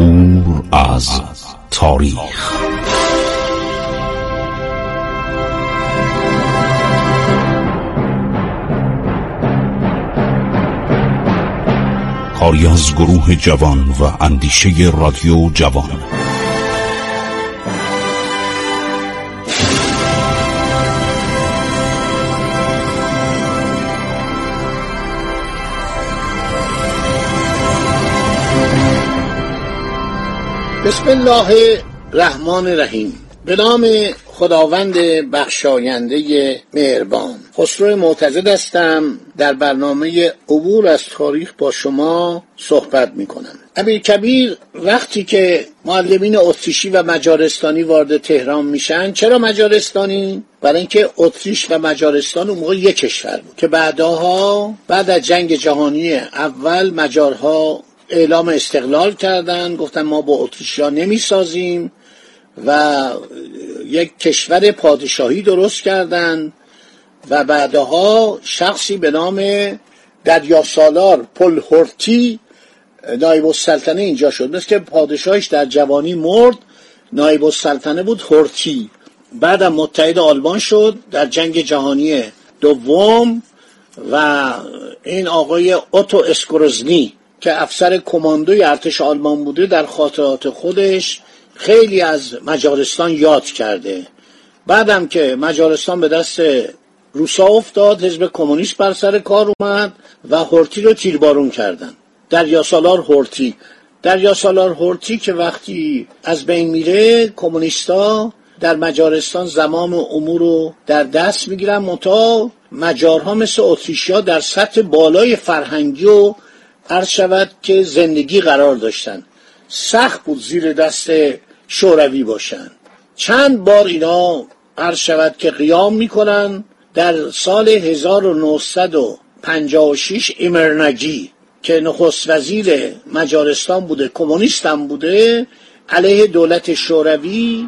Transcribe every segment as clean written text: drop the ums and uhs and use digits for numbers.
عبور از تاریخ. کاری از گروه جوان و اندیشه رادیو جوان. بسم الله الرحمن الرحیم. به نام خداوند بخشاینده مهربان. خسرو مرتضا هستم، در برنامه عبور از تاریخ با شما صحبت میکنم. امیر کبیر وقتی که معلمین اتریشی و مجارستانی وارد تهران میشن، چرا مجارستانی؟ برای اینکه اتریش و مجارستان اون موقع یک کشور بود که بعدها بعد از جنگ جهانی اول مجارها اعلام استقلال کردن، گفتن ما با اتریشیا نمیسازیم و یک کشور پادشاهی درست کردن و بعدها شخصی به نام ددیا سالار پل هورتی نایب السلطنه اینجا شد. مثل که پادشاهش در جوانی مرد، نایب السلطنه بود هورتی. بعدم متحد آلمان شد در جنگ جهانی دوم و این آقای اوتو اسکورزنی که افسر کماندوی ارتش آلمان بوده، در خاطرات خودش خیلی از مجارستان یاد کرده. بعدم که مجارستان به دست روسا افتاد، حزب کمونیست بر سر کار اومد و هورتی رو تیربارون کردن. دریا سالار هورتی، دریا سالار هورتی که وقتی از بین میره، کمونیستا در مجارستان زمام امور رو در دست میگیرن. متا مجارها مثل اتریشیا در سطح بالای فرهنگی و عرض شود که زندگی قرار داشتن، سخت بود زیر دست شوروی باشن. چند بار اینا عرض شود که قیام میکنن. در سال 1956 ایمره ناجی که نخست وزیر مجارستان بوده، کمونیست هم بوده، علیه دولت شوروی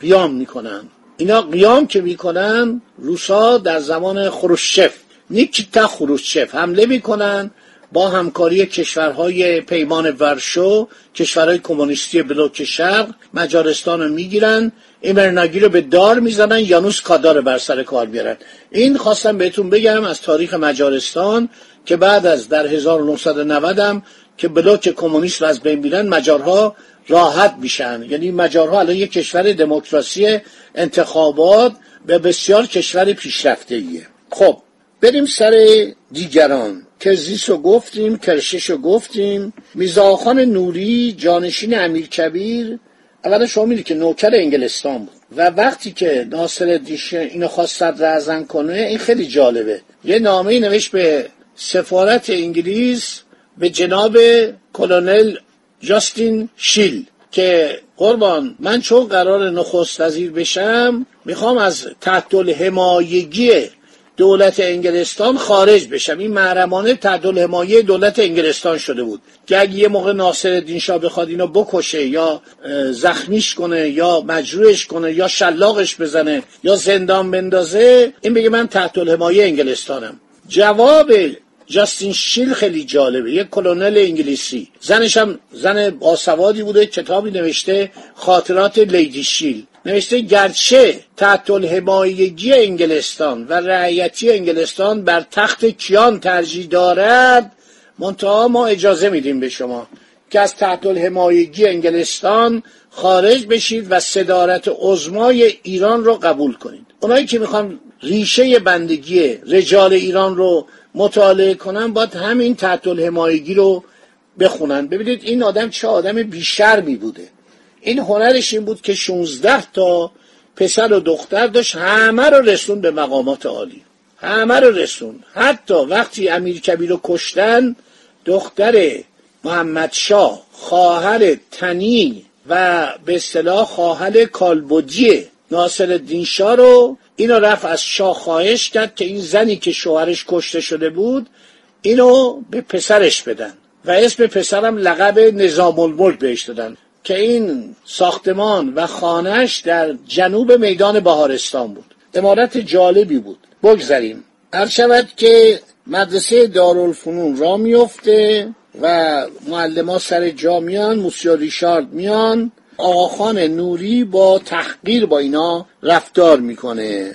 قیام میکنن. اینا قیام که میکنن، روسا در زمان خروشف، نیکیتا خروشف حمله میکنن با همکاری کشورهای پیمان ورشو، کشورهای کمونیستی بلوک شرق، مجارستان رو میگیرن، ایمرناگی رو به دار میزنن، یانوس کادار رو بر سر کار بیارن. این خواستم بهتون بگم از تاریخ مجارستان که بعد از در 1990 هم که بلوک کمونیست رو از بین میرن، مجارها راحت میشن. یعنی مجارها الان یک کشور دموکراسی انتخابات به بسیار کشور پیشرفته‌ایه. خب بریم سر دیگران. کرزیسو گفتیم، کرششو گفتیم. میزاخان نوری جانشین امیر کبیر، اولا شما میدید که نوکر انگلستان بود و وقتی که ناصرالدین شاه اینو خواست صدراعظم کنه، این خیلی جالبه، یه نامه نوشت به سفارت انگلیس به جناب کلونل جاستین شیل که قربان من چون قرار نخست وزیر بشم، میخوام از تحت الحمایگی دولت انگلستان خارج بشم. این محرمانه تحت الحمایه دولت انگلستان شده بود که اگه یه موقع ناصرالدین شاه بخواد اینو بکشه یا زخمیش کنه یا مجروحش کنه یا شلاقش بزنه یا زندان بندازه، این بگه من تحت الحمایه انگلستانم. جواب جاستین شیل خیلی جالبه، یک کلونل انگلیسی، زنش هم زن باسوادی بوده. کتابی نوشته خاطرات لیدی شیل، نوشته گرچه تحت الحمایگی انگلستان و رعیتی انگلستان بر تخت کیان ترجیح دارد، منتها ما اجازه میدیم به شما که از تحت الحمایگی انگلستان خارج بشید و صدارت عظمای ایران رو قبول کنید. اونایی که میخوان ریشه بندگی رجال ایران رو مطالعه کنن، باید همین تحت الحمایگی رو بخونن. ببینید این آدم چه آدم بی‌شرمی بوده. این هنرش این بود که 16 تا پسر و دختر داشت، همه رو رسون به مقامات عالی، همه رو رسون. حتی وقتی امیر کبیر رو کشتن، دختر محمدشاه، خواهر تنی و به اصطلاح خواهر کالبدی ناصرالدین شاه رو، اینو رفت از شاه خواهش کرد که این زنی که شوهرش کشته شده بود اینو به پسرش بدن و اسم پسرم لقب نظام الملک بهش دادن که این ساختمان و خانهش در جنوب میدان بهارستان بود. عمارت جالبی بود. بگذاریم. هر شود که مدرسه دارالفنون را میفته و معلم‌ها سر جا میان، موسیو ریشارد میان، آقاخان نوری با تحقیر با اینا رفتار میکنه.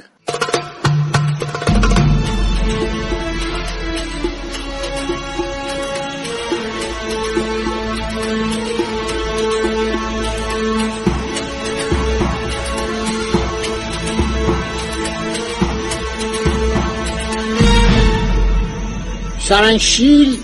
سرنشیل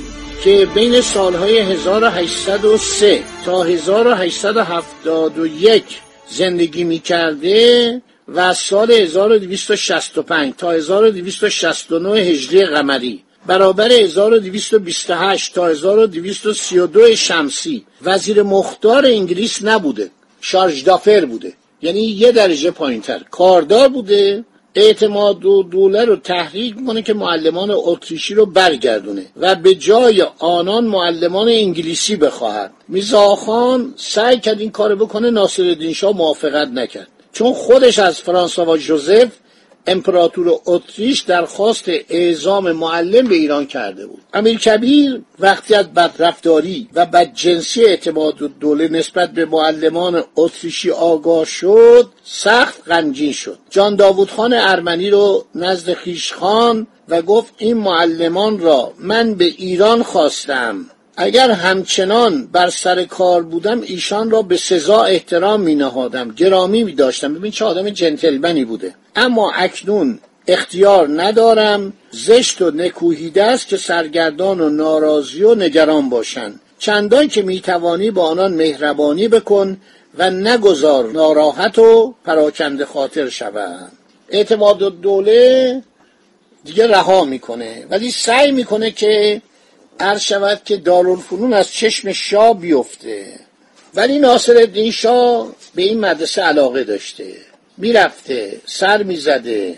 که بین سالهای 1803 تا 1871 زندگی می‌کرده و سال 1265 تا 1269 هجری قمری برابر 1228 تا 1232 شمسی وزیر مختار انگلیس نبوده، شارژ دافر بوده، یعنی یه درجه پایین‌تر کاردار بوده. اعتماد و دوله رو تحریک کنه که معلمان اتریشی رو برگردونه و به جای آنان معلمان انگلیسی بخواهد. میزاخان سعی کرد این کار بکنه، ناصرالدین شاه موافقت نکرد، چون خودش از فرانسوا ژوزف امپراتور اتریش درخواست اعزام معلم به ایران کرده بود. امیر کبیر وقتی از بدرفتاری و بدجنسی اعتماد و دوله نسبت به معلمان اتریشی آگاه شد، سخت غمگین شد. جان داوود خان ارمنی رو نزد خویش خواند و گفت این معلمان را من به ایران خواستم، اگر همچنان بر سر کار بودم ایشان را به سزا احترام می نهادم، گرامی می داشتم. ببین چه آدم جنتلمنی بوده. اما اکنون اختیار ندارم، زشت و نکوهیده است که سرگردان و ناراضی و نگران باشند. چندان که می توانی با آنان مهربانی بکن و نگذار ناراحت و پراکنده خاطر شوند. اعتماد الدوله دیگه رها میکنه، ولی سعی میکنه که عرض شود که دارالفنون از چشم شاه بیفته. ولی ناصرالدین شاه به این مدرسه علاقه داشته، میرفته، سر میزده،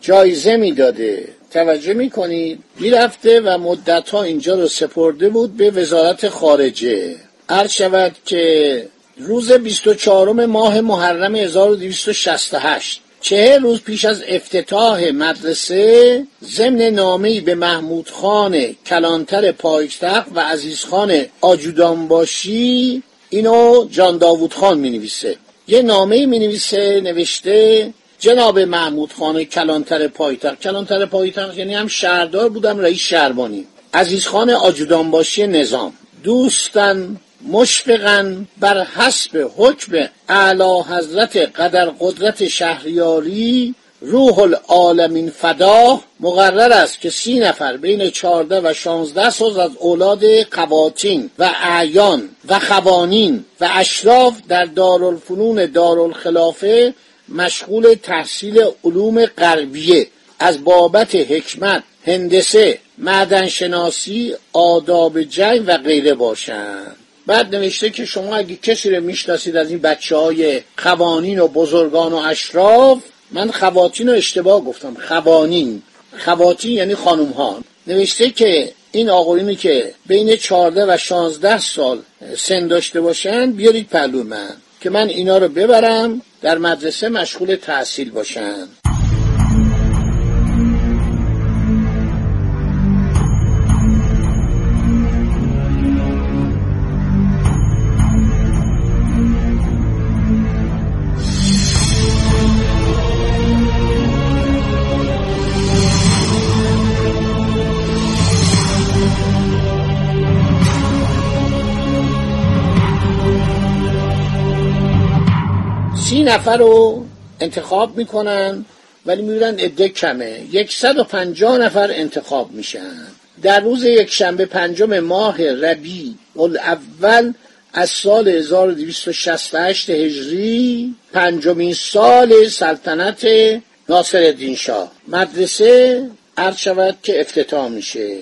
جایزه میداده، توجه میکنید، میرفته و مدت ها اینجا رو سپرده بود به وزارت خارجه. عرض شود که روز 24 ماه محرم 1268 4 روز پیش از افتتاح مدرسه، ضمن نامه‌ای به محمود خان کلانتر پایتخت و عزیز خان آجودانباشی، اینو جان داوود خان می‌نویسه، یه نامه‌ای می‌نویسه، نوشته جناب محمود خان کلانتر پایتخت. کلانتر پایتخت یعنی هم شهردار بودم، رئیس شهربانی. عزیز خان آجودانباشی نظام دوستن مشفقاً بر حسب حکم اعلی حضرت قدر قدرت شهریاری روح العالمین فداه، مقرر است که 30 نفر بین 14 و 16 سال از اولاد قواتین و اعیان و خوانین و اشراف در دارالفنون دارالخلافه مشغول تحصیل علوم غربیه از بابت حکمت، هندسه، معدنشناسی، آداب جنگ و غیره باشند. بعد نوشته که شما اگه کسی رو میشناسید از این بچه های خوانین و بزرگان و اشراف، من خواتین رو اشتباه گفتم، خوانین، خواتین یعنی خانوم ها. نوشته که این آقایونی که بین 14 و 16 سال سن داشته باشن بیارید پلو من که من اینا رو ببرم در مدرسه مشغول تحصیل باشن. نفر رو انتخاب میکنن، ولی میبینن عده کمه، 150 نفر انتخاب میشن. در روز یکشنبه 5 ماه ربیع الاول از سال 1268 هجری، 5مین سال سلطنت ناصرالدین شاه، مدرسه عرض شود که افتتاح میشه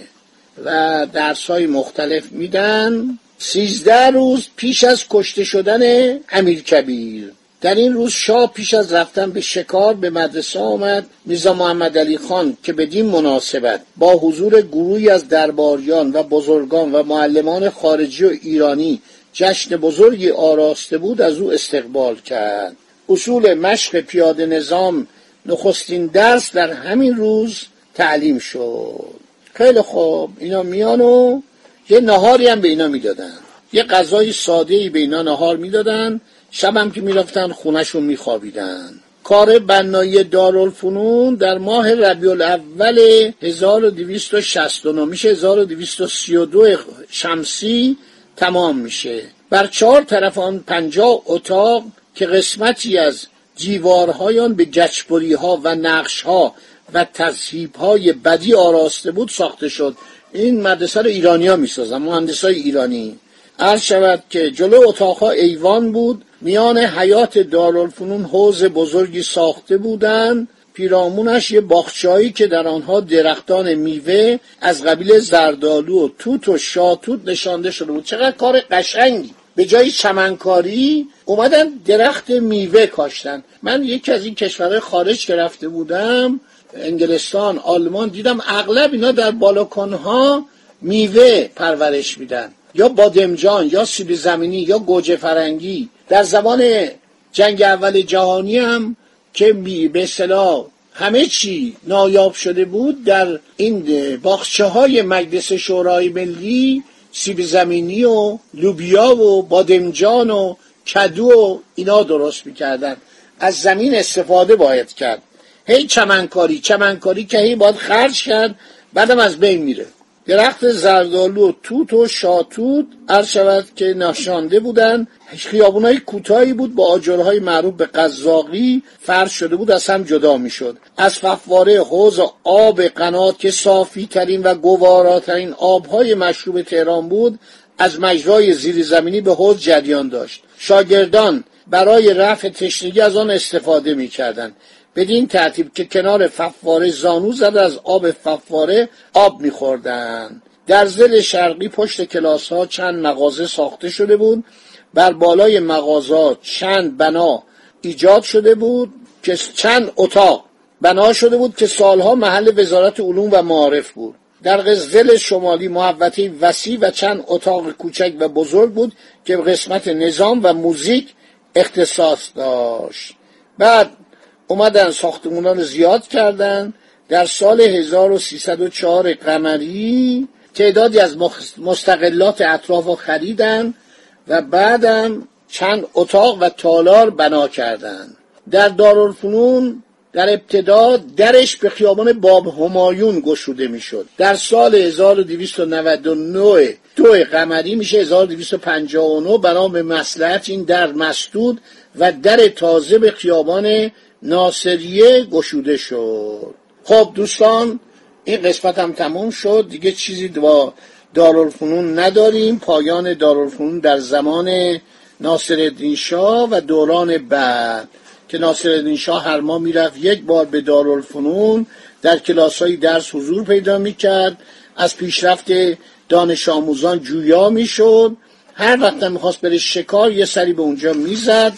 و درس‌های مختلف میدن. 13 روز پیش از کشته شدن امیر کبیر، در این روز شاه پیش از رفتن به شکار به مدرسه آمد. میزا محمدعلی خان که بدین مناسبت با حضور گروهی از درباریان و بزرگان و معلمان خارجی و ایرانی جشن بزرگی آراسته بود، از او استقبال کرد. اصول مشق پیاده نظام نخستین درس در همین روز تعلیم شد. خیلی خوب، اینا میان و یه نهاری هم به اینا میدادن، یه غذای ساده‌ای به اینا نهار میدادن، شب هم که میرفتن خونهشون میخوابیدن. کار بنایی دارالفنون در ماه ربیع الاول 1269 میشه 1232 شمسی تمام میشه. بر چهار طرف آن 50 اتاق که قسمتی از دیوارهای آن به گچبری‌ها و نقش‌ها و تذهیب‌های بدی آراسته بود ساخته شد. این مدرسه رو ایرانی‌ها می‌سازن، مهندسای ایرانی. عرض شود که جلو اتاق‌ها ایوان بود، میان حیات دارالفنون حوض بزرگی ساخته بودند، پیرامونش یه باغچه‌ای که در آنها درختان میوه از قبیل زردآلو و توت و شاتوت نشانده شده بود. چقدر کار قشنگی! به جای چمنکاری اومدن درخت میوه کاشتن. من یکی از این کشورهای خارج که رفته بودم، انگلستان، آلمان، دیدم اغلب اینا در بالکن‌ها میوه پرورش میدن، یا بادمجان یا سیب زمینی یا گوجه فرنگی. در زمان جنگ اول جهانی هم که به اصطلاح همه چی نایاب شده بود، در این باغچه‌های مجلس شورای ملی سیب زمینی و لوبیا و بادمجان و کدو و اینا درست میکردن. از زمین استفاده باید کرد. هی چمنکاری که هی باید خرج کرد، بعدم از بین میره. درخت زردآلو و توت و شاتوت عرض شود که نشانده بودن. خیابونای کوتاهی بود با آجرهای معروف به قزاقی فرش شده بود، از هم جدا میشد. از فواره حوض آب قنات که صافی ترین و گواراترین آبهای مشروب تهران بود، از مجرای زیرزمینی به حوض جریان داشت. شاگردان برای رفع تشنگی از آن استفاده میکردند. بدین ترتیب که کنار فواره زانو زده از آب فواره آب میخوردن. در زل شرقی پشت کلاس ها چند مغازه ساخته شده بود. بر بالای مغازه چند بنا ایجاد شده بود که چند اتاق بنا شده بود که سالها محل وزارت علوم و معارف بود. در زل شمالی محوطه وسیع و چند اتاق کوچک و بزرگ بود که قسمت نظام و موزیک اختصاص داشت. بعد اومدن ساختمانان زیاد کردند. در سال 1304 قمری تعدادی از مستقلات اطراف را خریدند و بعدم چند اتاق و تالار بنا کردند. در دارالفنون در ابتدا درش به خیابان باب همایون گشوده میشد. در سال 1299 قمری میشه 1259 بنا به مصلحت این در مسدود و در تازه به خیابان ناصریه گشوده شد. خب دوستان، این قسمت هم تموم شد دیگه. چیزی با دارالفنون نداریم. پایان دارالفنون در زمان ناصرالدین شاه و دوران بعد که ناصرالدین شاه هر ماه میرفت یک بار به دارالفنون، در کلاس‌های درس حضور پیدا میکرد، از پیشرفت دانش آموزان جویا میشد. هر وقت میخواست بره شکار یه سری به اونجا میزد.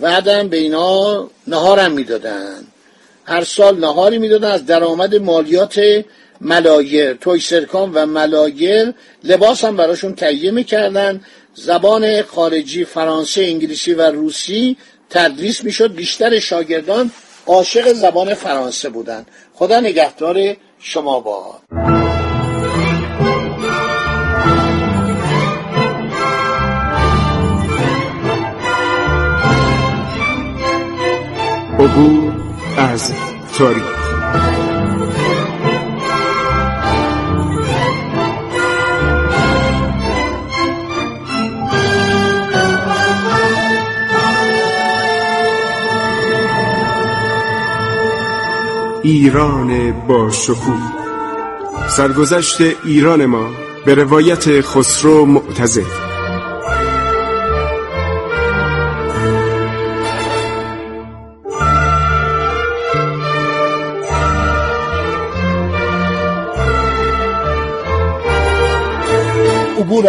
بعدم به اینا نهارم میدادن. هر سال نهاری میدادن. از درآمد مالیات ملایر، توی سرکان و ملایر لباس هم براشون تهیه میکردن. زبان خارجی فرانسه، انگلیسی و روسی تدریس میشد. بیشتر شاگردان عاشق زبان فرانسه بودن. خدا نگهدار شما باد. عبور از تاریخ. ایران با شکوه. سرگذشت ایران ما به روایت خسرو معتضد. عبور